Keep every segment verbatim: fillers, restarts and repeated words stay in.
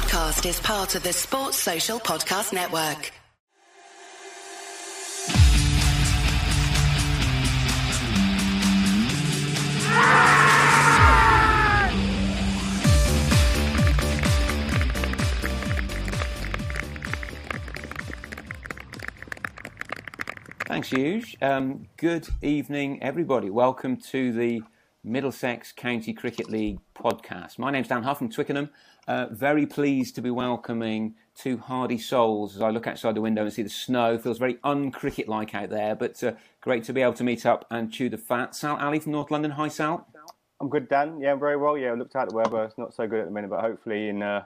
podcast is part of the Sports Social Podcast Network. Thanks, Huge. Um, good evening, everybody. Welcome to the Middlesex County Cricket League podcast. My name's Dan Huff from Twickenham. Uh, very pleased to be welcoming two hardy souls as I look outside the window and see the snow. It feels very un-cricket-like out there, but uh, great to be able to meet up and chew the fat. Sal Ali from North London. Hi, Sal. I'm good, Dan. Yeah, very well. Yeah, I looked out the weather. It's not so good at the minute, but hopefully in uh,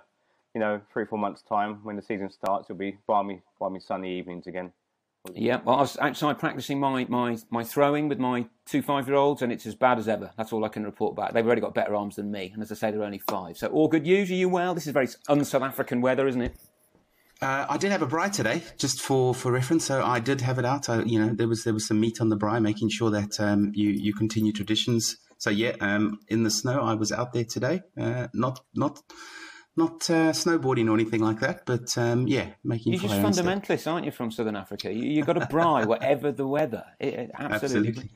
you know three, four months' time, when the season starts, it'll be balmy, balmy sunny evenings again. Yeah, well, I was outside practising my, my, my throwing with my two five-year-olds, and it's as bad as ever. That's all I can report back. They've already got better arms than me, and as I say, they're only five. So all good news. Are you well? This is very un-South African weather, isn't it? Uh, I did have a braai today, just for, for reference. So I did have it out. I, you know, there was there was some meat on the braai, making sure that um, you you continue traditions. So yeah, um, in the snow, I was out there today. Uh, not not. Not uh, snowboarding or anything like that, but um, yeah, making. You're just fundamentalist, aren't you, from Southern Africa? You, you've got to braai whatever the weather. It, it, absolutely. absolutely.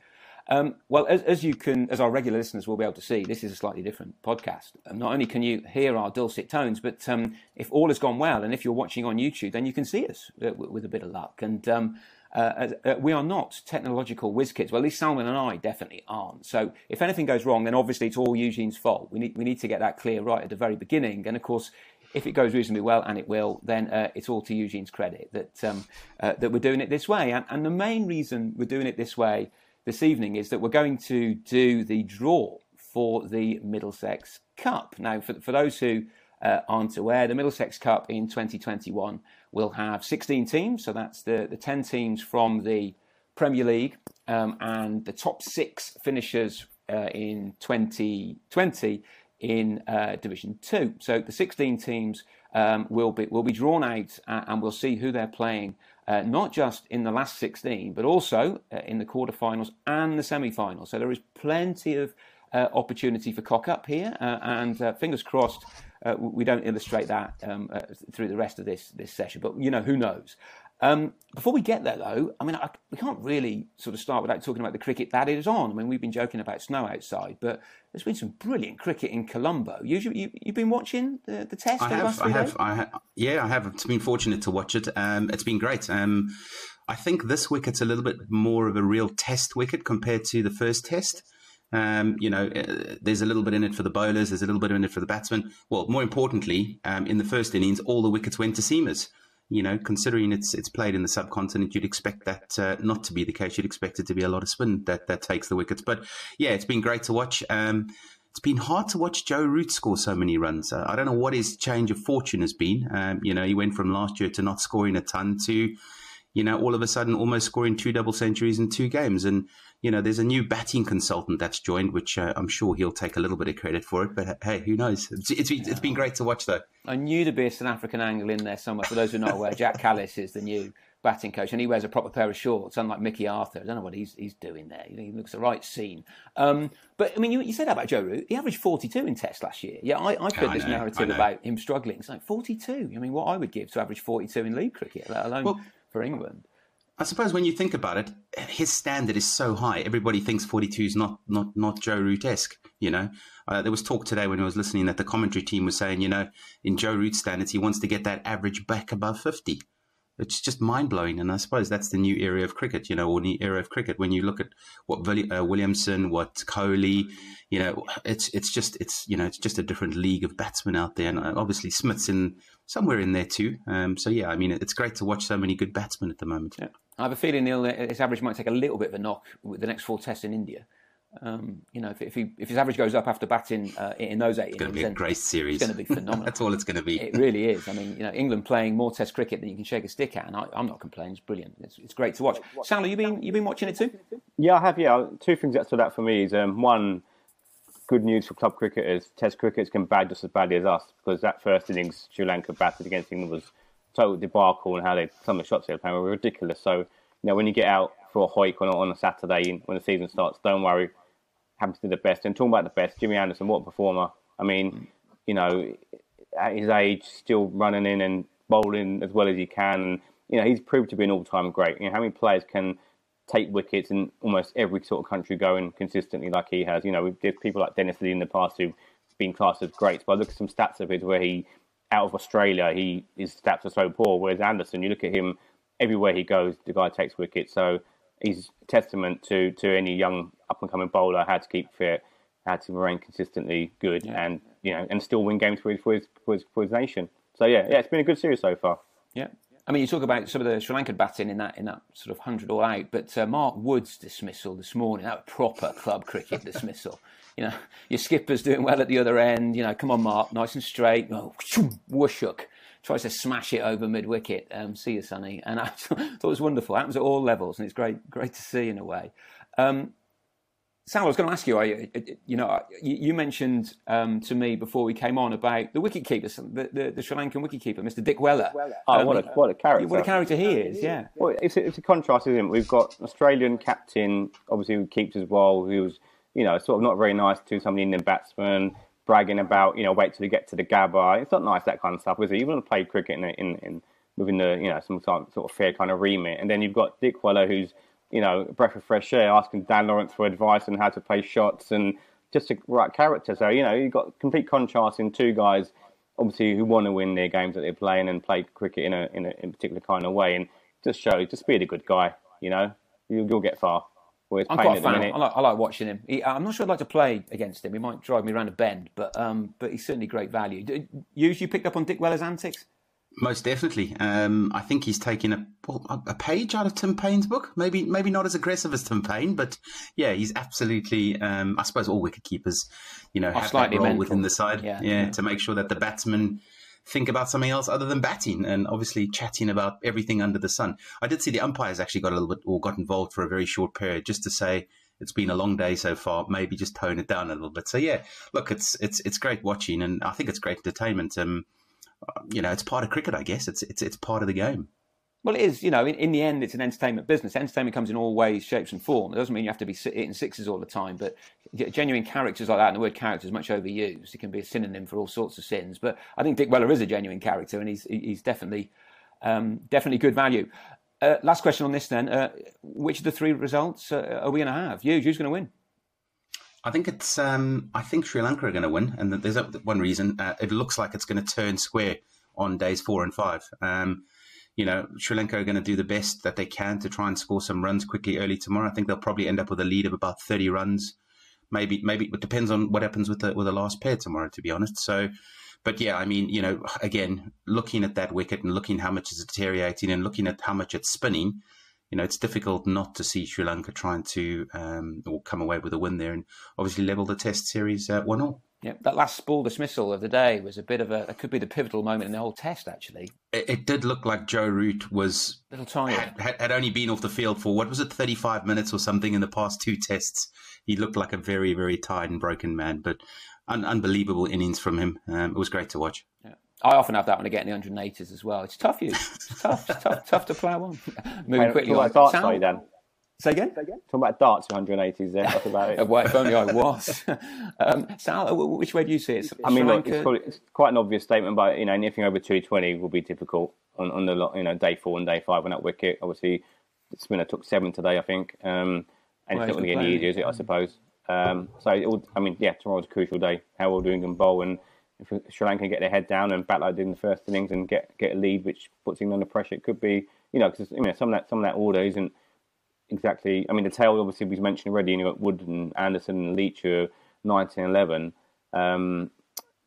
Um, well, as, as you can, as our regular listeners will be able to see, this is a slightly different podcast. And not only can you hear our dulcet tones, but um, if all has gone well, and if you're watching on YouTube, then you can see us uh, with a bit of luck. And um, uh, uh, we are not technological whiz kids. Well, at least Salman and I definitely aren't. So if anything goes wrong, then obviously it's all Eugene's fault. We need we need to get that clear right at the very beginning. And of course, if it goes reasonably well, and it will, then uh, it's all to Eugene's credit that um, uh, that we're doing it this way. And, and the main reason we're doing it this way this evening is that we're going to do the draw for the Middlesex Cup. Now, for, for those who uh, aren't aware, the Middlesex Cup in twenty twenty-one will have sixteen teams. So that's the, the ten teams from the Premier League um, and the top six finishers uh, in twenty twenty in uh, Division two. So the sixteen teams um, will be will be drawn out and we'll see who they're playing. Uh, not just in the last sixteen, but also uh, in the quarterfinals and the semi-finals. So there is plenty of uh, opportunity for cock-up here, uh, and uh, fingers crossed uh, we don't illustrate that um, uh, through the rest of this this session. But, you know, who knows? Um, before we get there, though, I mean, I, we can't really sort of start without talking about the cricket that is on. I mean, we've been joking about snow outside, but there's been some brilliant cricket in Colombo. You, you, you've been watching the, the test? I have, I have, I have. Yeah, I have. It's been fortunate to watch it. Um, it's been great. Um, I think this wicket's a little bit more of a real test wicket compared to the first test. Um, you know, uh, there's a little bit in it for the bowlers. There's a little bit in it for the batsmen. Well, more importantly, um, in the first innings, all the wickets went to seamers. You know, considering it's it's played in the subcontinent, you'd expect that uh, not to be the case. You'd expect it to be a lot of spin that, that takes the wickets. But, yeah, it's been great to watch. Um, it's been hard to watch Joe Root score so many runs. Uh, I don't know what his change of fortune has been. Um, you know, he went from last year to not scoring a ton to, you know, all of a sudden almost scoring two double centuries in two games. And, you know, there's a new batting consultant that's joined, which uh, I'm sure he'll take a little bit of credit for it. But, hey, who knows? It's, it's, it's been great to watch, though. I knew there'd be a South African angle in there somewhere. For those who are not aware, Jack Callis is the new batting coach, and he wears a proper pair of shorts, unlike Mickey Arthur. I don't know what he's he's doing there. He looks the right scene. Um, but, I mean, you, you said that about Joe Root. He averaged forty-two in tests last year. Yeah, I, I've heard I this know, narrative about him struggling. It's like, forty-two? I mean, what I would give to average forty-two in league cricket, let alone well, for England. I suppose when you think about it, his standard is so high. Everybody thinks forty-two is not not not Joe Root-esque, you know. Uh, there was talk today when I was listening that the commentary team was saying, you know, in Joe Root's standards, he wants to get that average back above fifty. It's just mind-blowing, and I suppose that's the new area of cricket, you know, or new era of cricket. When you look at what uh, Williamson, what Kohli, you know, it's it's just it's you know it's just a different league of batsmen out there, and obviously Smith's in somewhere in there too. Um, so yeah, I mean, it's great to watch so many good batsmen at the moment. Yeah. I have a feeling Neil, his average might take a little bit of a knock with the next four tests in India. Um, you know, if if, he, if his average goes up after batting uh, in those eight, it's going to be a great series. It's going to be phenomenal. That's all it's going to be. It really is. I mean, you know, England playing more Test cricket than you can shake a stick at, and I, I'm not complaining. It's brilliant. It's, it's great to watch. Sal, you been you been watching it too? Yeah, I have. Yeah, two things that stood out for me is um, one, good news for club cricketers. Test cricketers can bat just as badly as us, because that first innings Sri Lanka batted against England was total debacle, and how they some of the shots they were playing were ridiculous. So, you know, when you get out for a hoik on, on a Saturday when the season starts, don't worry. Happens to the best. And talking about the best, Jimmy Anderson, what a performer. I mean, you know, at his age, still running in and bowling as well as he can. And, you know, he's proved to be an all-time great. You know, how many players can take wickets in almost every sort of country going consistently like he has? You know, there's people like Dennis Lillee in the past who've been classed as greats. But I look at some stats of his where he, out of Australia, he his stats are so poor. Whereas Anderson, you look at him, everywhere he goes, the guy takes wickets. So he's a testament to, to any young up-and-coming bowler, how to keep fit, how to remain consistently good, yeah. and you know, and still win games for his, for his, for his, for his nation. So, yeah, yeah, it's been a good series so far. Yeah. I mean, you talk about some of the Sri Lankan batting in that in that sort of hundred all out, but uh, Mark Wood's dismissal this morning, that proper club cricket dismissal. You know, your skipper's doing well at the other end. You know, come on, Mark, nice and straight. Oh, whooshuk. Tries to smash it over mid-wicket. Um, see you, Sonny. And I thought it was wonderful. It happens at all levels, and it's great, great to see in a way. Um, Sal, I was going to ask you. You, you know, you mentioned um, to me before we came on about the wicketkeeper, the, the, the Sri Lankan wicketkeeper, Mister Dickwella. Oh, um, what a what a character! What a character he is. Yeah. Well, it's a, it's a contrast, isn't it? We've got Australian captain, obviously, who keeps as well. Who was, you know, sort of not very nice to some of the Indian batsmen, bragging about, you know, wait till you get to the Gabba. It's not nice, that kind of stuff, is it? You want to play cricket in in, in within the, you know, some sort of fair kind of remit, and then you've got Dickwella, who's, you know, a breath of fresh air, asking Dan Lawrence for advice on how to play shots and just a right character. So, you know, you've got complete contrast in two guys, obviously, who want to win their games that they're playing and play cricket in a in a in particular kind of way. And just show, just be the good guy, you know, you'll, you'll get far. Well, I'm quite a fan. I like, I like watching him. He, I'm not sure I'd like to play against him. He might drive me around a bend, but um, but he's certainly great value. Did you, you picked up on Dickwella's antics? Most definitely. Um, I think he's taken a, well, a page out of Tim Paine's book. Maybe maybe not as aggressive as Tim Paine, but yeah, he's absolutely. Um, I suppose all wicketkeepers, you know, have that role mental. within the side, yeah, yeah, yeah, to make sure that the batsmen think about something else other than batting and obviously chatting about everything under the sun. I did see the umpires actually got a little bit or got involved for a very short period just to say it's been a long day so far, maybe just tone it down a little bit. So yeah, look, it's it's it's great watching and I think it's great entertainment. Um, you know, it's part of cricket, I guess. It's it's it's part of the game. Well, it is, you know, in, in the end, it's an entertainment business. Entertainment comes in all ways, shapes and form. It doesn't mean you have to be hitting sixes all the time, but genuine characters like that, and the word character is much overused. It can be a synonym for all sorts of sins. But I think Dickwella is a genuine character, and he's he's definitely um, definitely good value. Uh, last question on this then. Uh, which of the three results uh, are we going to have? Huge, who's going to win? I think it's um, I think Sri Lanka are going to win, and there's one reason. Uh, it looks like it's going to turn square on days four and five. Um You know, Sri Lanka are going to do the best that they can to try and score some runs quickly early tomorrow. I think they'll probably end up with a lead of about thirty runs. Maybe, maybe it depends on what happens with the with the last pair tomorrow, to be honest. So, but yeah, I mean, you know, again, looking at that wicket and looking how much it's deteriorating and looking at how much it's spinning, you know, it's difficult not to see Sri Lanka trying to um, or come away with a win there and obviously level the Test series at one all. Yeah, that last ball dismissal of the day was a bit of a. It could be the pivotal moment in the whole Test, actually. It, it did look like Joe Root was a little tired. Had, had only been off the field for what was it, thirty-five minutes or something in the past two Tests. He looked like a very, very tired and broken man, but un- unbelievable innings from him. Um, it was great to watch. Yeah. I often have that when I get in the one hundred eighties as well. It's tough, you. It's tough, it's tough, tough to plough on. Moving Wait, quickly on. Darts, sorry, Dan. Say again? Say again? Talking about darts, one hundred eighties there. That's about it. Well, if only I was. um, Sal, which way do you see it? I mean, look, it's, probably, it's quite an obvious statement, but you know, anything over two twenty will be difficult on, on the you know day four and day five on that wicket. Obviously, Spinner took seven today, I think, um, and well, it's not going to get any easier, is it? I suppose. Um, so, it all, I mean, yeah, tomorrow's a crucial day. How well do England bowl, and if Sri Lanka get their head down and bat like they did in the first innings and get get a lead, which puts England under pressure, it could be, you know, because you know some of that some of that order isn't. Exactly. I mean, the tail obviously was mentioned already. You know, Wood and Anderson and Leach are nineteen eleven. Um,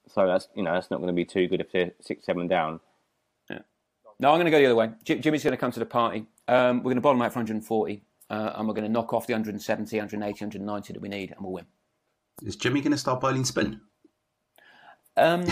so that's you know that's not going to be too good if they're six seven down. Yeah. No, I'm going to go the other way. Jimmy's going to come to the party. Um, we're going to bottom out for one hundred forty, uh, and we're going to knock off the one hundred seventy, one hundred eighty, one hundred ninety that we need, and we'll win. Is Jimmy going to start bowling spin? Um,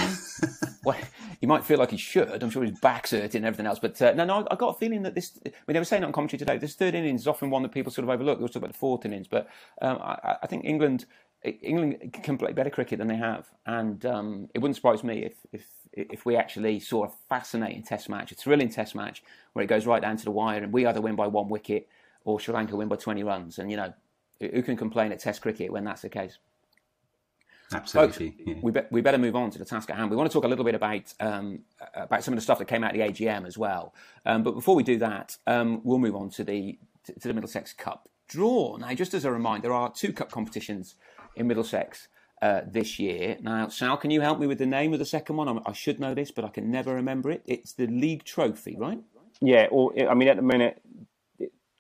well, he might feel like he should. I'm sure his back's hurting and everything else. But uh, no, no, I, I got a feeling that this. I mean, they were saying on commentary today, this third innings is often one that people sort of overlook. They were talking about the fourth innings, but um, I, I think England, England can play better cricket than they have, and um, it wouldn't surprise me if, if if we actually saw a fascinating Test match, a thrilling Test match where it goes right down to the wire, and we either win by one wicket or Sri Lanka win by twenty runs. And you know, who can complain at Test cricket when that's the case? Absolutely. Folks, yeah. we, be- we better move on to the task at hand. We want to talk a little bit about um, about some of the stuff that came out of the A G M as well. Um, but before we do that, um, we'll move on to the to the Middlesex Cup draw. Now, just as a reminder, there are two cup competitions in Middlesex uh, this year. Now, Sal, can you help me with the name of the second one? I'm, I should know this, but I can never remember it. It's the League Trophy, right? Yeah. Or I mean, at the minute,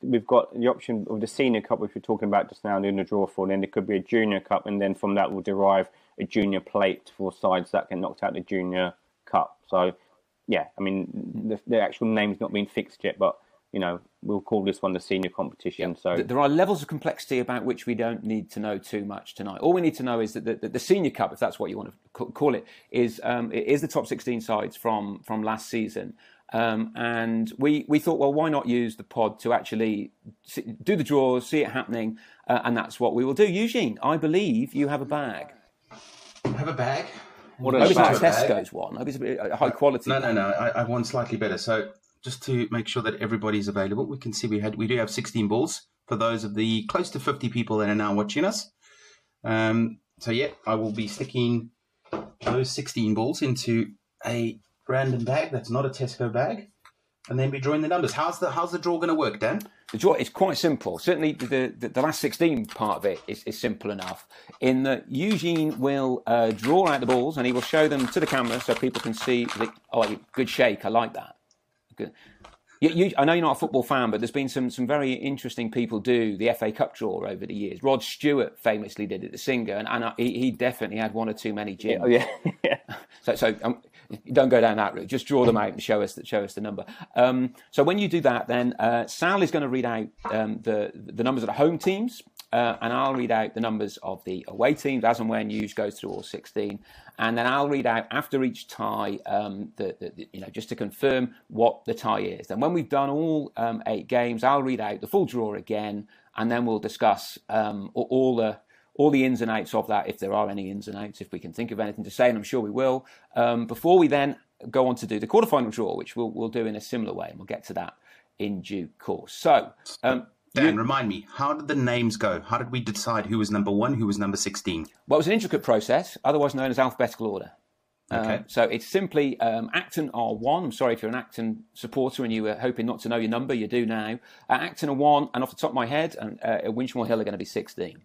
we've got the option of the Senior Cup, which we're talking about just now, in the draw for. Then there could be a Junior Cup, and then from that will derive a Junior Plate for sides that can knock out the Junior Cup. So, yeah, I mean, the, the actual name's not been fixed yet, but, you know, we'll call this one the Senior Competition. Yep. So there are levels of complexity about which we don't need to know too much tonight. All we need to know is that the, the, the Senior Cup, if that's what you want to call it, is um, it is the top sixteen sides from from last season. Um, and we, we thought, well, why not use the pod to actually do the draws, see it happening, uh, and that's what we will do. Eugene, I believe you have a bag. I have a bag? What I hope it's not Tesco's one. I hope it's a high quality. No, no, no. I, I want slightly better. So just to make sure that everybody's available, we can see we had we do have sixteen balls for those of the close to fifty people that are now watching us. Um, so, yeah, I will be sticking those sixteen balls into a random bag that's not a Tesco bag, and then be drawing the numbers. How's the how's the draw going to work, Dan? The draw is quite simple. Certainly, the, the, the last sixteen part of it is, is simple enough. In that Eugene will uh, draw out the balls and he will show them to the camera so people can see. The, oh, good shake! I like that. Good. You, you, I know you're not a football fan, but there's been some some very interesting people do the F A Cup draw over the years. Rod Stewart famously did it, the singer, and, and I, he, he definitely had one or two many gins. Oh, yeah. yeah. So so um, don't go down that route. Just draw them out and show us the, show us the number. Um, so when you do that, then uh, Sal is going to read out um, the the numbers of the home teams, uh, and I'll read out the numbers of the away teams as and when Hughes goes through all sixteen. And then I'll read out after each tie, um, the, the, you know, just to confirm what the tie is. Then when we've done all um, eight games, I'll read out the full draw again, and then we'll discuss um, all the all the ins and outs of that, if there are any ins and outs, if we can think of anything to say, and I'm sure we will. Um, before we then go on to do the quarterfinal draw, which we'll we'll do in a similar way, and we'll get to that in due course. So, um, Dan, you, remind me, how did the names go? How did we decide who was number one, who was number sixteen? Well, it was an intricate process, otherwise known as alphabetical order. Okay. Um, so it's simply um, Acton are one. I'm sorry if you're an Acton supporter and you were hoping not to know your number, you do now. Uh, Acton are one, and off the top of my head, and uh, Winchmore Hill are going to be sixteen.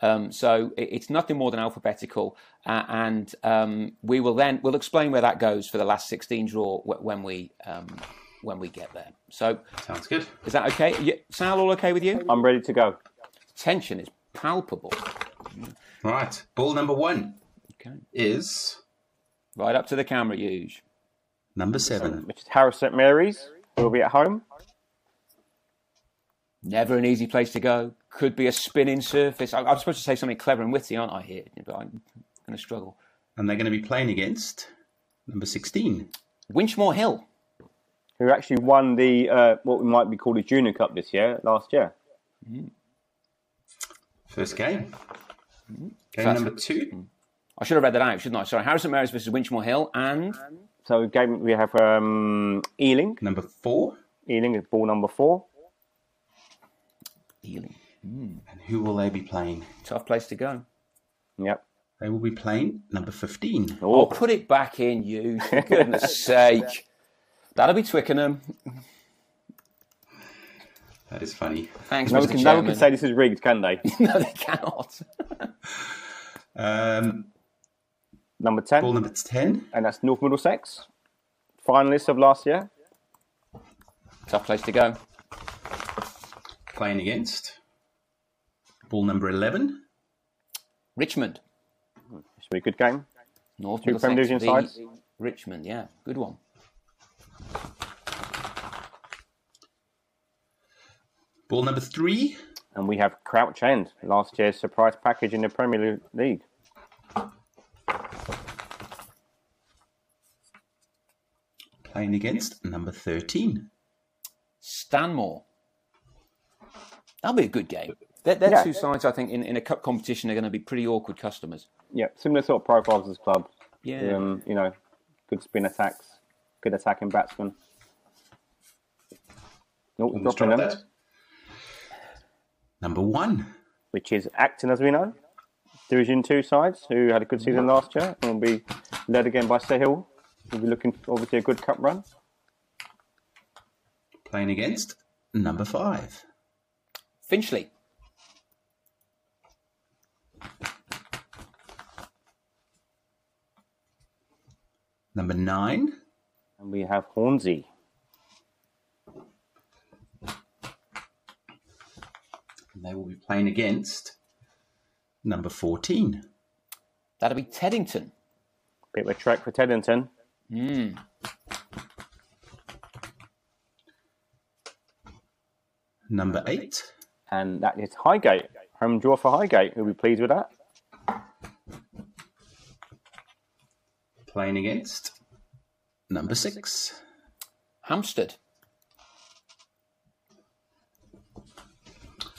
Um, so it, it's nothing more than alphabetical, uh, and um, we will then we'll explain where that goes for the last sixteen draw w- when we um, when we get there. So sounds good. Is that okay? You, Sal, all okay with you? I'm ready to go. Tension is palpable. Right, ball number one okay. is right up to the camera, Huge. Number seven, which is Harris Saint Mary's. We'll be at home. Never an easy place to go. Could be a spinning surface. I, I'm supposed to say something clever and witty, aren't I, here? But I'm going to struggle. And they're going to be playing against number sixteen. Winchmore Hill. Who actually won the, uh, what we might be called the Junior Cup this year, last year. Mm. First game. Mm. Game so number two. I should have read that out, shouldn't I? Sorry, Harris Saint Mary's versus Winchmore Hill. And? So game we have um, Ealing. Number four. Ealing is ball number four. Ealing. Mm. And who will they be playing? Tough place to go. Yep. They will be playing number fifteen. Oh, oh put it back in, you. For goodness sake. That'll be Twickenham. That is funny. Thanks, no Mister Chairman. No one can say this is rigged, can they? No, they cannot. um, number ten. Ball number ten. And that's North Middlesex. Finalists of last year. Tough place to go. Playing against ball number eleven, Richmond. Should be a good game. North Two Premier Division sides. Richmond, yeah, good one. Ball number three, and we have Crouch End, last year's surprise package in the Premier League. Playing against number thirteen, Stanmore. That'll be a good game. They're, they're yeah. two sides, I think, in, in a cup competition are going to be pretty awkward customers. Yeah, similar sort of profiles as clubs. Yeah. Um, you know, good spin attacks, good attacking batsmen. Oh, dropping numbers. That. Number one. Which is Acton, as we know. Division two sides who had a good season last year and will be led again by Sahil, who'll be looking for obviously a good cup run. Playing against number five, Finchley. Number nine. And we have Hornsey. And they will be playing against number fourteen. That'll be Teddington. Bit of a trek for Teddington. Mm. Number eight. And that is Highgate. Home draw for Highgate. Who'll be pleased with that. Playing against number six, Hampstead.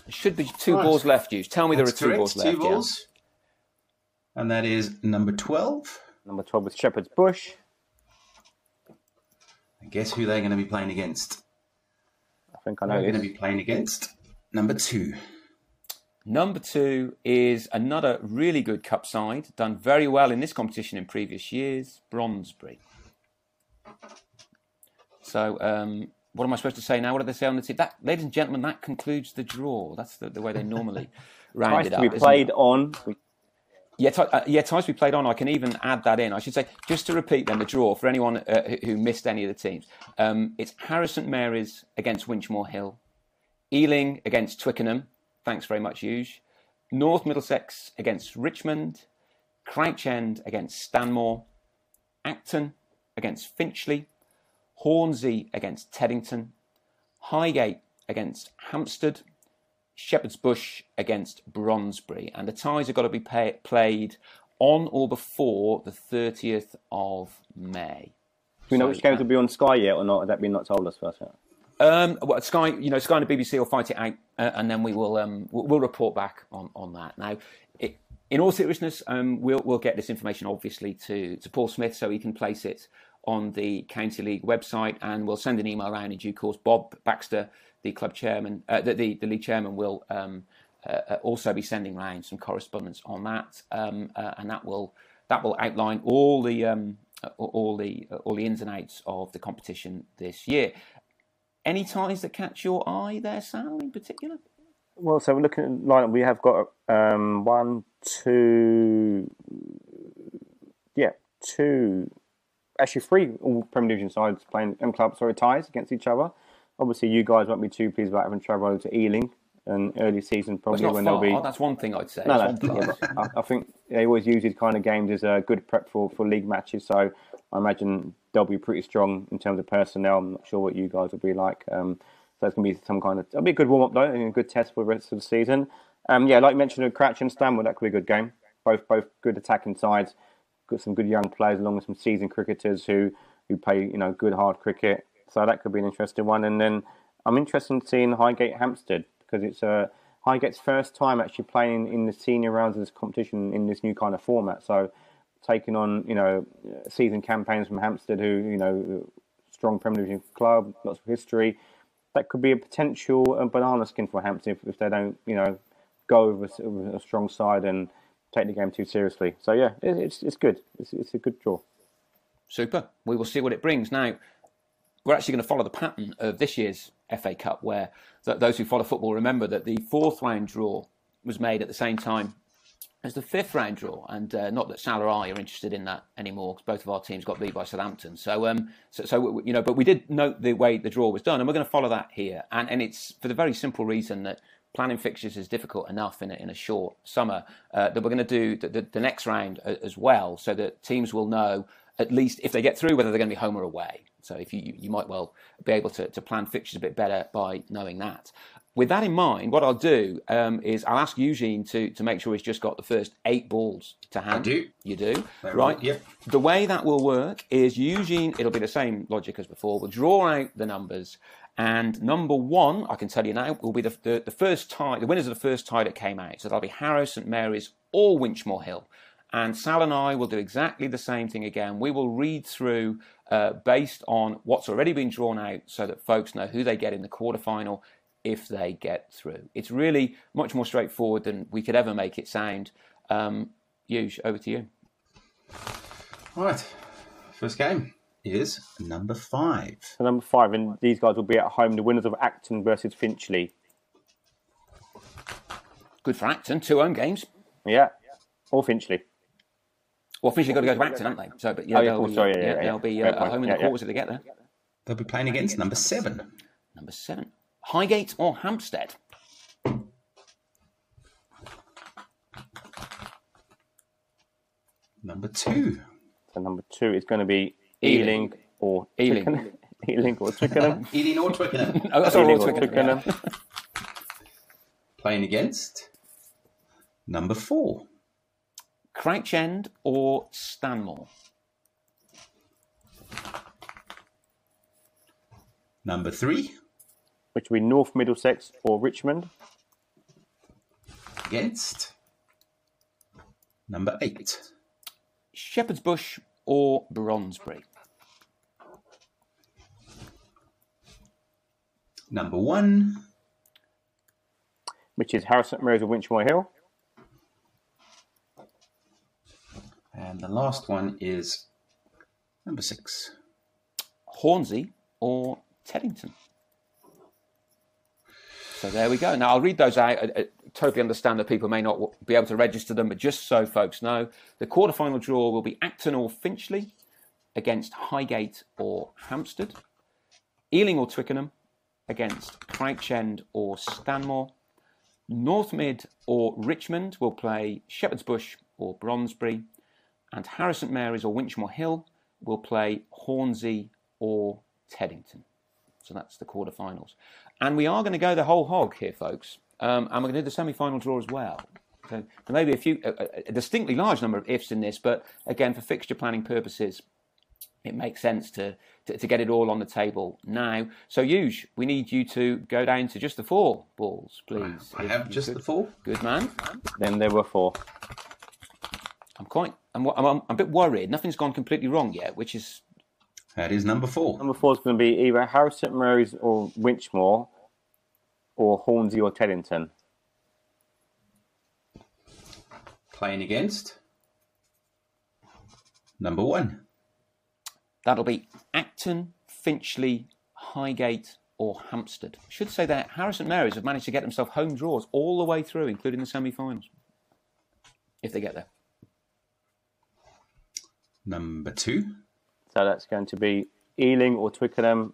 It should be two right. balls left, you. Tell me That's there are correct. two balls two left. Two balls. Yeah. And that is number twelve. Number twelve with Shepherd's Bush. And guess who they're going to be playing against? I think I know. They're going to be playing against number two. Number two is another really good cup side, done very well in this competition in previous years, Brondesbury. So um, what am I supposed to say now? What do they say on the tip? That, ladies and gentlemen, that concludes the draw. That's the, the way they normally round it up. Ties to be played on. Yeah, t- uh, yeah, ties to be played on. I can even add that in. I should say, just to repeat then, the draw for anyone uh, who missed any of the teams. Um, it's Harris Saint Mary's against Winchmore Hill, Ealing against Twickenham. Thanks very much, Huge. North Middlesex against Richmond. Crouch End against Stanmore. Acton against Finchley. Hornsey against Teddington. Highgate against Hampstead. Shepherd's Bush against Brondesbury. And the ties have got to be pay- played on or before the thirtieth of May. Do we know so, which games uh, will be on Sky yet or not? Has that been not told us first yet? Um, well, Sky, you know, Sky and the B B C will fight it out, uh, and then we will um, we'll, we'll report back on, on that. Now, it, in all seriousness, um, we'll we'll get this information obviously to, to Paul Smith so he can place it on the County League website, and we'll send an email around in due course. Bob Baxter, the club chairman, uh, the, the the league chairman, will um, uh, also be sending around some correspondence on that, um, uh, and that will that will outline all the um, all the all the ins and outs of the competition this year. Any ties that catch your eye there, Sal, in particular? Well, so we're looking at lineup. We have got um, one, two, yeah, two, actually three all Premier Division sides playing M clubs, sorry, ties against each other. Obviously, you guys won't be too pleased about having travel over to Ealing in early season, probably well, when far. they'll be. Oh, that's one thing I'd say. No, that's no, yeah, I think they always use these kind of games as a good prep for, for league matches. So I imagine they'll be pretty strong in terms of personnel. I'm not sure what you guys will be like. Um, so it's going to be some kind of... It'll be a good warm-up, though, and a good test for the rest of the season. Um, yeah, like you mentioned, Crouch and Stanmore, that could be a good game. Both both good attacking sides. Got some good young players along with some seasoned cricketers who, who play, you know, good, hard cricket. So that could be an interesting one. And then I'm interested in seeing Highgate Hampstead because it's uh, Highgate's first time actually playing in the senior rounds of this competition in this new kind of format. So... taking on, you know, season campaigns from Hampstead, who, you know, strong Premier Division club, lots of history. That could be a potential uh, banana skin for Hampstead if, if they don't, you know, go with a, with a strong side and take the game too seriously. So, yeah, it, it's it's good. It's, it's a good draw. Super. We will see what it brings. Now, we're actually going to follow the pattern of this year's F A Cup, where th- those who follow football remember that the fourth round draw was made at the same time as the fifth round draw, and uh, not that Sal or I are interested in that anymore, because both of our teams got beat by Southampton. So, um, so, so you know, but we did note the way the draw was done, and we're going to follow that here. And and it's for the very simple reason that planning fixtures is difficult enough in a, in a short summer uh, that we're going to do the, the, the next round as well, so that teams will know at least if they get through whether they're going to be home or away. So, if you you might well be able to to plan fixtures a bit better by knowing that. With that in mind, what I'll do um, is I'll ask Eugene to, to make sure he's just got the first eight balls to hand. I do. You do. Very right. Right. Yep. The way that will work is Eugene, it'll be the same logic as before. We'll draw out the numbers. And number one, I can tell you now, will be the, the, the first tie, the winners of the first tie that came out. So that'll be Harris, Saint Mary's or Winchmore Hill. And Sal and I will do exactly the same thing again. We will read through uh, based on what's already been drawn out so that folks know who they get in the quarterfinal if they get through. It's really much more straightforward than we could ever make it sound. Um, Huge, over to you. All right. First game is number five. So number five, and these guys will be at home. The winners of Acton versus Finchley. Good for Acton. Two home games. Yeah. Or Finchley. Well, Finchley got to go to Acton, haven't they? So, but, you know, oh, yeah, they'll, oh, sorry, yeah, yeah, yeah, they'll be uh, at home in the yeah, quarters yeah. if they get there. They'll be playing against number seven. Number seven. Highgate or Hampstead? Number two. So number two is going to be Ealing, Ealing or Ealing. Twickenham. Ealing or Twickenham. Ealing or Twickenham. Oh, that's Ealing all or Twickenham. Yeah. Playing against number four. Crouch End or Stanmore? Number three. Which will be North Middlesex or Richmond. Against number eight. Shepherd's Bush or Brondesbury? Number one. Which is Harris Saint Mary's or Winchmore Hill. And the last one is number six. Hornsey or Teddington? So there we go. Now, I'll read those out. I, I totally understand that people may not be able to register them, but just so folks know, the quarterfinal draw will be Acton or Finchley against Highgate or Hampstead, Ealing or Twickenham against Crouch End or Stanmore, North Mid or Richmond will play Shepherd's Bush or Brondesbury, and Harris Saint Mary's or Winchmore Hill will play Hornsey or Teddington. So that's the quarterfinals. And we are going to go the whole hog here, folks. Um, and we're going to do the semi-final draw as well. So there may be a few, a, a distinctly large number of ifs in this, but again, for fixture planning purposes, it makes sense to, to, to get it all on the table now. So, Huge, we need you to go down to just the four balls, please. I have just could. the four. Good man. Then there were four. I'm quite, I'm, I'm, I'm a bit worried. Nothing's gone completely wrong yet, which is... That is number four. Number four is going to be either Harris Saint Mary's or Winchmore, or Hornsey or Teddington. Playing against number one. That'll be Acton, Finchley, Highgate or Hampstead. I should say that Harris Saint Mary's have managed to get themselves home draws all the way through, including the semi-finals, if they get there. Number two. So that's going to be Ealing or Twickenham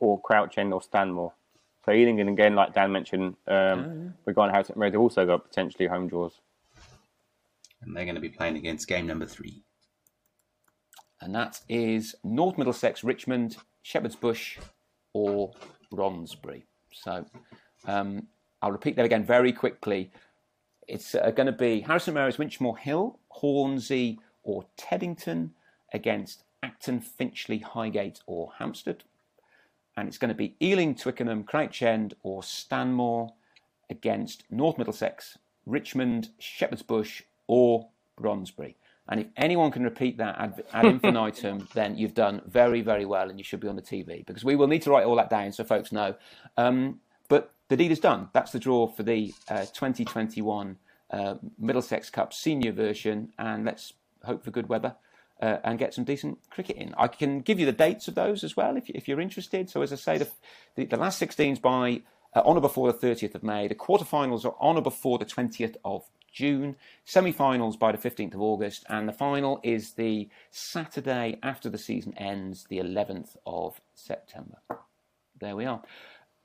or Crouch End or Stanmore. So Ealing, and again, like Dan mentioned, um, oh, yeah. we're going to have Saint Mary's also got potentially home draws. And they're going to be playing against game number three. And that is North Middlesex, Richmond, Shepherd's Bush or Brondesbury. So um, I'll repeat that again very quickly. It's uh, going to be Harris Saint Mary's, Winchmore Hill, Hornsey or Teddington against Acton, Finchley, Highgate or Hampstead. And it's going to be Ealing, Twickenham, Crouch End or Stanmore against North Middlesex, Richmond, Shepherd's Bush or Brondesbury. And if anyone can repeat that ad, ad infinitum, then you've done very, very well and you should be on the T V, because we will need to write all that down so folks know. Um, but the deed is done. That's the draw for the uh, twenty twenty-one uh, Middlesex Cup senior version. And let's hope for good weather. Uh, and get some decent cricket in. I can give you the dates of those as well if, you, if you're interested. So as I say, the, the, the last sixteens by uh, on or before the thirtieth of May. The quarterfinals are on or before the twentieth of June. Semi-finals by the fifteenth of August. And the final is the Saturday after the season ends, the eleventh of September. There we are.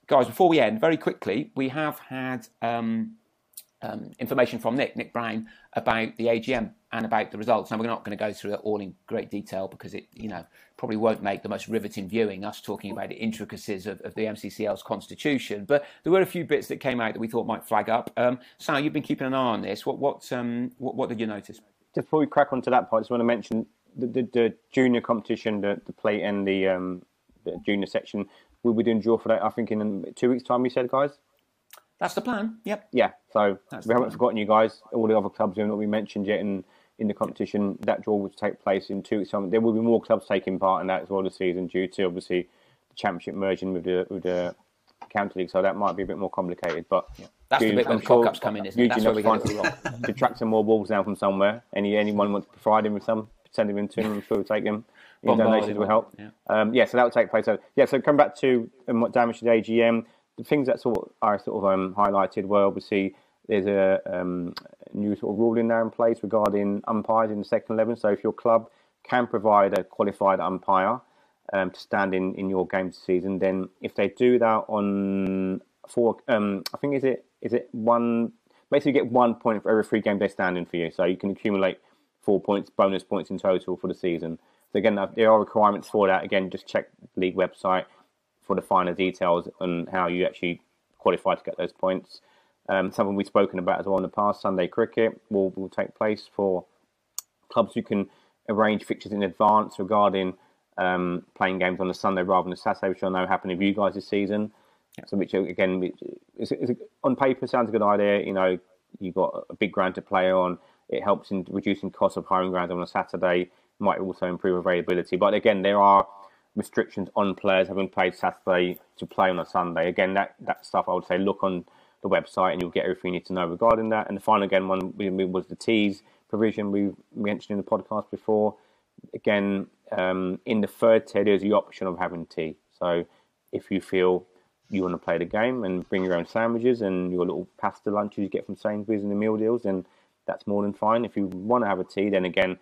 Guys, before we end, very quickly, we have had um, um, information from Nick, Nick Brown, about the A G M. And about the results. Now, we're not going to go through it all in great detail because it, you know, probably won't make the most riveting viewing, us talking about the intricacies of, of the M C C L's constitution. But there were a few bits that came out that we thought might flag up. Um, Sal, you've been keeping an eye on this. What what, um, what what did you notice? Just before we crack on to that part, I just want to mention the, the, the junior competition, the, the plate and the, um, the junior section. We'll be doing draw for that, I think, in two weeks' time, you said, guys? That's the plan, yep. Yeah, so That's we haven't plan. forgotten you guys. All the other clubs have not been mentioned yet, and in the competition, that draw will take place in two weeks' time. There will be more clubs taking part in that as well this season, due to obviously the championship merging with the, with the County League, so that might be a bit more complicated. But yeah. that's Eugene, the bit when sure cock-ups come in, isn't it? That's where we get it wrong. To track some more balls down from somewhere. Any Anyone wants to provide him with some, send him in to him, I'm sure we'll take him. Any donations will help. Yeah. Um, yeah, so that will take place. So, yeah, so come back to um, what damage to the A G M. The things that sort of I sort of um, highlighted were obviously there's a um, new sort of ruling now in place regarding umpires in the second eleven. So if your club can provide a qualified umpire um, to stand in, in your games this season, then if they do that on four, um, I think is it is it one? Basically, you get one point for every three games they stand in for you. So you can accumulate four points, bonus points in total for the season. So again, there are requirements for that. Again, just check the league website for the finer details on how you actually qualify to get those points. Um, something we've spoken about as well in the past, Sunday cricket will, will take place for clubs who can arrange fixtures in advance regarding um, playing games on a Sunday rather than a Saturday, which I know happened with you guys this season. Yeah. So which, again, is, is, is, on paper sounds a good idea. You know, you've got a big ground to play on. It helps in reducing costs of hiring ground on a Saturday. Might also improve availability. But again, there are restrictions on players having played Saturday to play on a Sunday. Again, that, that stuff, I would say, look on the website and you'll get everything you need to know regarding that. And the final, again, one was the tees provision we mentioned in the podcast before. Again, um, in the third tier, there's the option of having tea. So if you feel you want to play the game and bring your own sandwiches and your little pasta lunches you get from Sainsbury's and the meal deals, then that's more than fine. If you want to have a tea, then again, it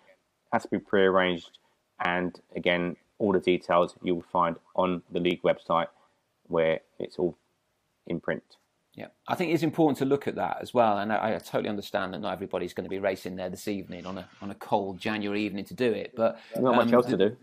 has to be pre-arranged. And again, all the details you will find on the league website where it's all in print. Yeah, I think it's important to look at that as well. And I, I totally understand that not everybody's going to be racing there this evening on a on a cold January evening to do it. But not um, much else to do.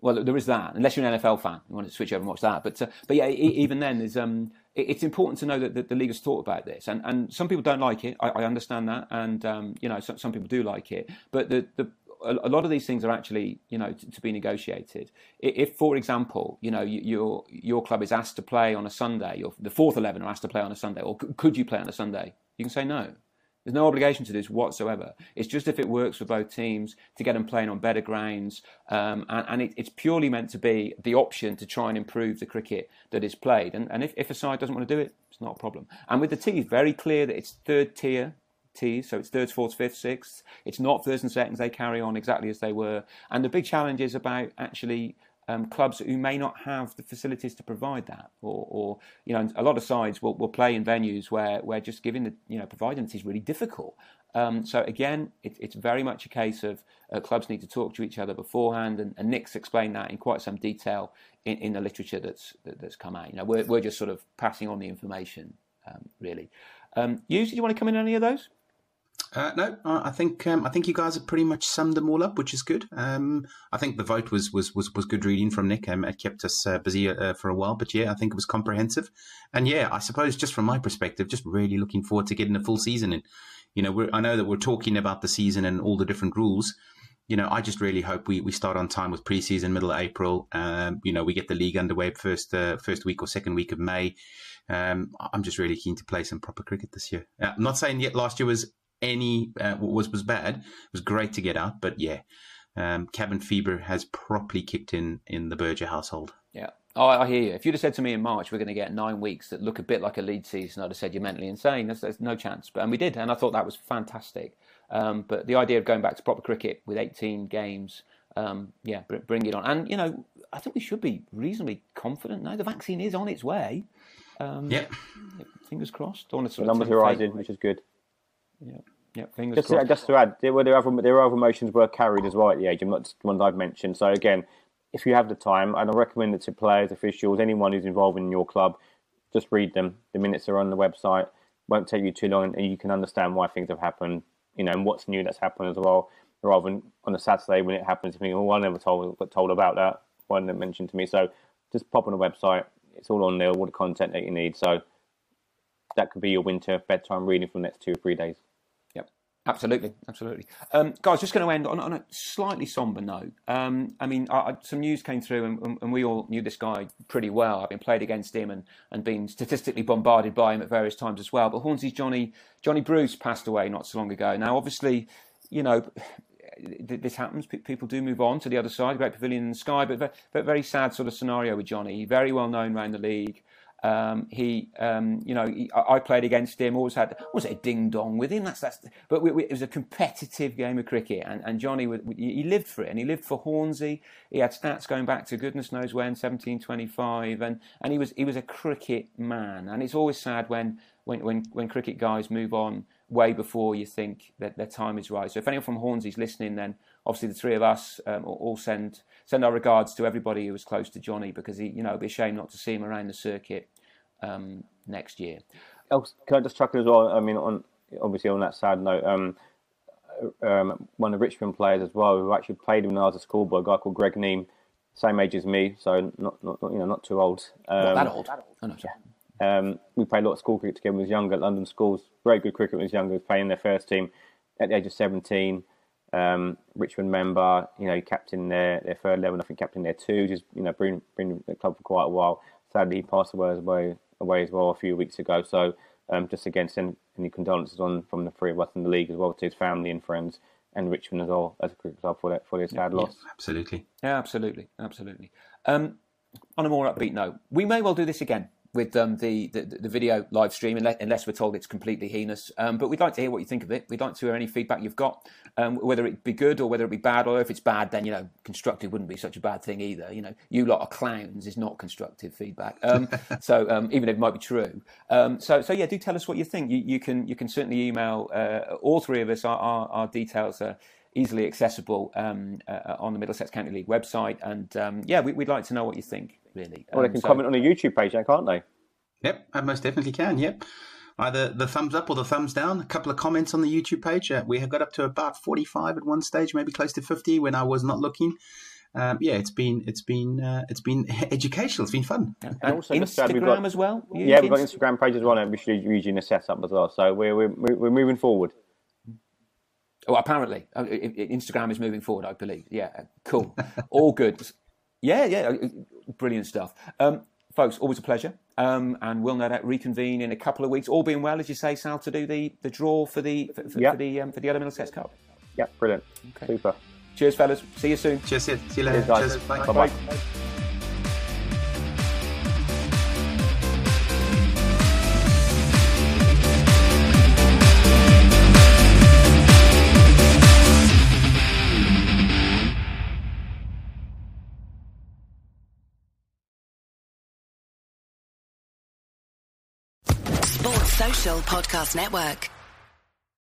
Well, there is that, unless you're an N F L fan. You want to switch over and watch that. But uh, but yeah, even then, there's um, it, it's important to know that the, the league has thought about this. And, and some people don't like it. I, I understand that. And, um, you know, some, some people do like it. But the... the a lot of these things are actually, you know, to, to be negotiated. If, for example, you know, you, your your club is asked to play on a Sunday, your, the fourth eleven are asked to play on a Sunday, or could you play on a Sunday? You can say no. There's no obligation to this whatsoever. It's just if it works for both teams to get them playing on better grounds. Um, and and it, it's purely meant to be the option to try and improve the cricket that is played. And, and if, if a side doesn't want to do it, it's not a problem. And with the tees, very clear that it's third tier. Tees, so it's thirds, fourths, fifths, sixths. It's not first and seconds. They carry on exactly as they were. And the big challenge is about actually um, clubs who may not have the facilities to provide that, or, or you know, a lot of sides will, will play in venues where where just giving the you know providing it is really difficult. Um, so again, it, it's very much a case of uh, clubs need to talk to each other beforehand, and, and Nick's explained that in quite some detail in, in the literature that's that, that's come out. You know, we're we're just sort of passing on the information um, really. Um, you, did you want to come in on any of those? Uh, no, I think um, I think you guys have pretty much summed them all up, which is good. Um, I think the vote was was was, was good reading from Nick. Um, it kept us uh, busy uh, for a while, but yeah, I think it was comprehensive. And yeah, I suppose just from my perspective, just really looking forward to getting a full season in. You know, we're, I know that we're talking about the season and all the different rules. You know, I just really hope we, we start on time with preseason, middle of April. Um, you know, we get the league underway first uh, first week or second week of May. Um, I'm just really keen to play some proper cricket this year. Uh, I'm not saying yet last year was. Any uh, was was bad. It was great to get out, but yeah, um, cabin fever has properly kicked in in the Berger household. Yeah, oh, I hear you. If you'd have said to me in March we're going to get nine weeks that look a bit like a lead season, I'd have said you're mentally insane. There's, there's no chance, but and we did, and I thought that was fantastic. Um, but the idea of going back to proper cricket with eighteen games, um, yeah, bring it on. And you know, I think we should be reasonably confident now. The vaccine is on its way. Um, yep. Fingers crossed. Don't want to the numbers are rising, which is good. Yeah, yeah. Just to, just to add, there were there other there were other motions were carried as well at the age. I'm not just ones I've mentioned. So again, if you have the time, and I recommend it to players, officials, anyone who's involved in your club, just read them. The minutes are on the website. Won't take you too long, and you can understand why things have happened. You know, and what's new that's happened as well. Rather than on a Saturday when it happens, you think, oh, I never told got told about that. Why didn't it mention to me? So just pop on the website. It's all on there. All the content that you need. So that could be your winter bedtime reading for the next two or three days. Absolutely, absolutely. Um, guys, just going to end on, on a slightly somber note. Um, I mean, I, I, some news came through and, and, and we all knew this guy pretty well. I've been played against him and, and been statistically bombarded by him at various times as well. But Hornsey's Johnny Johnny Bruce passed away not so long ago. Now, obviously, you know, this happens. People do move on to the other side, Great Pavilion in the Sky, but, but very sad sort of scenario with Johnny. Very well known around the league. Um, he, um, you know, he, I played against him. Always had, was it a ding dong with him? That's that's. But we, we, it was a competitive game of cricket, and, and Johnny, would, he lived for it, and he lived for Hornsey. He had stats going back to goodness knows when, seventeen twenty-five, and and he was he was a cricket man. And it's always sad when when when, when cricket guys move on way before you think that their time is right. So if anyone from Hornsey's listening, then obviously the three of us um, all send send our regards to everybody who was close to Johnny, because he, you know, it'd be a shame not to see him around the circuit um, next year. Can I just chuck it as well? I mean, on obviously on that sad note, um, um, one of the Richmond players as well who actually played him when I was a schoolboy, a guy called Greg Neame, same age as me, so not not you know not too old. Um, not that old. Oh, no, sorry. Um, we played a lot of school cricket together when he was younger at London schools. Very good cricket when he was younger. He was playing their first team at the age of seventeen. Um, Richmond member, you know, captain their, their third level, I think captain their two. Just you know, been been the club for quite a while. Sadly, he passed away as well, away as well a few weeks ago. So um, just again, send any condolences on from the three of us in the league as well to his family and friends, and Richmond as well as a cricket club for that for their sad yeah, loss. Yeah, absolutely, yeah, absolutely, absolutely. Um, on a more upbeat note, we may well do this again with um, the, the the video live stream, unless, unless we're told it's completely heinous. Um, but we'd like to hear what you think of it. We'd like to hear any feedback you've got, um, whether it be good or whether it be bad. Or if it's bad, then, you know, constructive wouldn't be such a bad thing either. You know, you lot are clowns is not constructive feedback. Um, so um, even if it might be true. Um, so, so yeah, do tell us what you think. You, you can you can certainly email uh, all three of us. Our, our, our details are easily accessible um, uh, on the Middlesex County League website. And, um, yeah, we, we'd like to know what you think. Really. Well, um, they can so... comment on a YouTube page, can't they? Yep, I most definitely can, yep. Either the thumbs up or the thumbs down, a couple of comments on the YouTube page. Uh, we have got up to about forty-five at one stage, maybe close to fifty when I was not looking. Um, yeah, it's been it's been uh, it's been educational. It's been fun. And, and also Instagram we've got, as well. You yeah, we've got Instagram page as well, and we should use Eugene to set up as well. So we're we're we're moving forward. Oh, apparently Instagram is moving forward, I believe. Yeah, cool, all good. Yeah, yeah, brilliant stuff. Um, folks, always a pleasure. Um, and we'll no doubt reconvene in a couple of weeks, all being well, as you say, Sal, to do the, the draw for the for, for, yep. for the um, for the other Middlesex Cup. Yeah, brilliant. Okay. Super. Cheers, fellas. See you soon. Cheers. See you later. Cheers, guys. Cheers. Bye. Bye-bye. Bye. Podcast Network.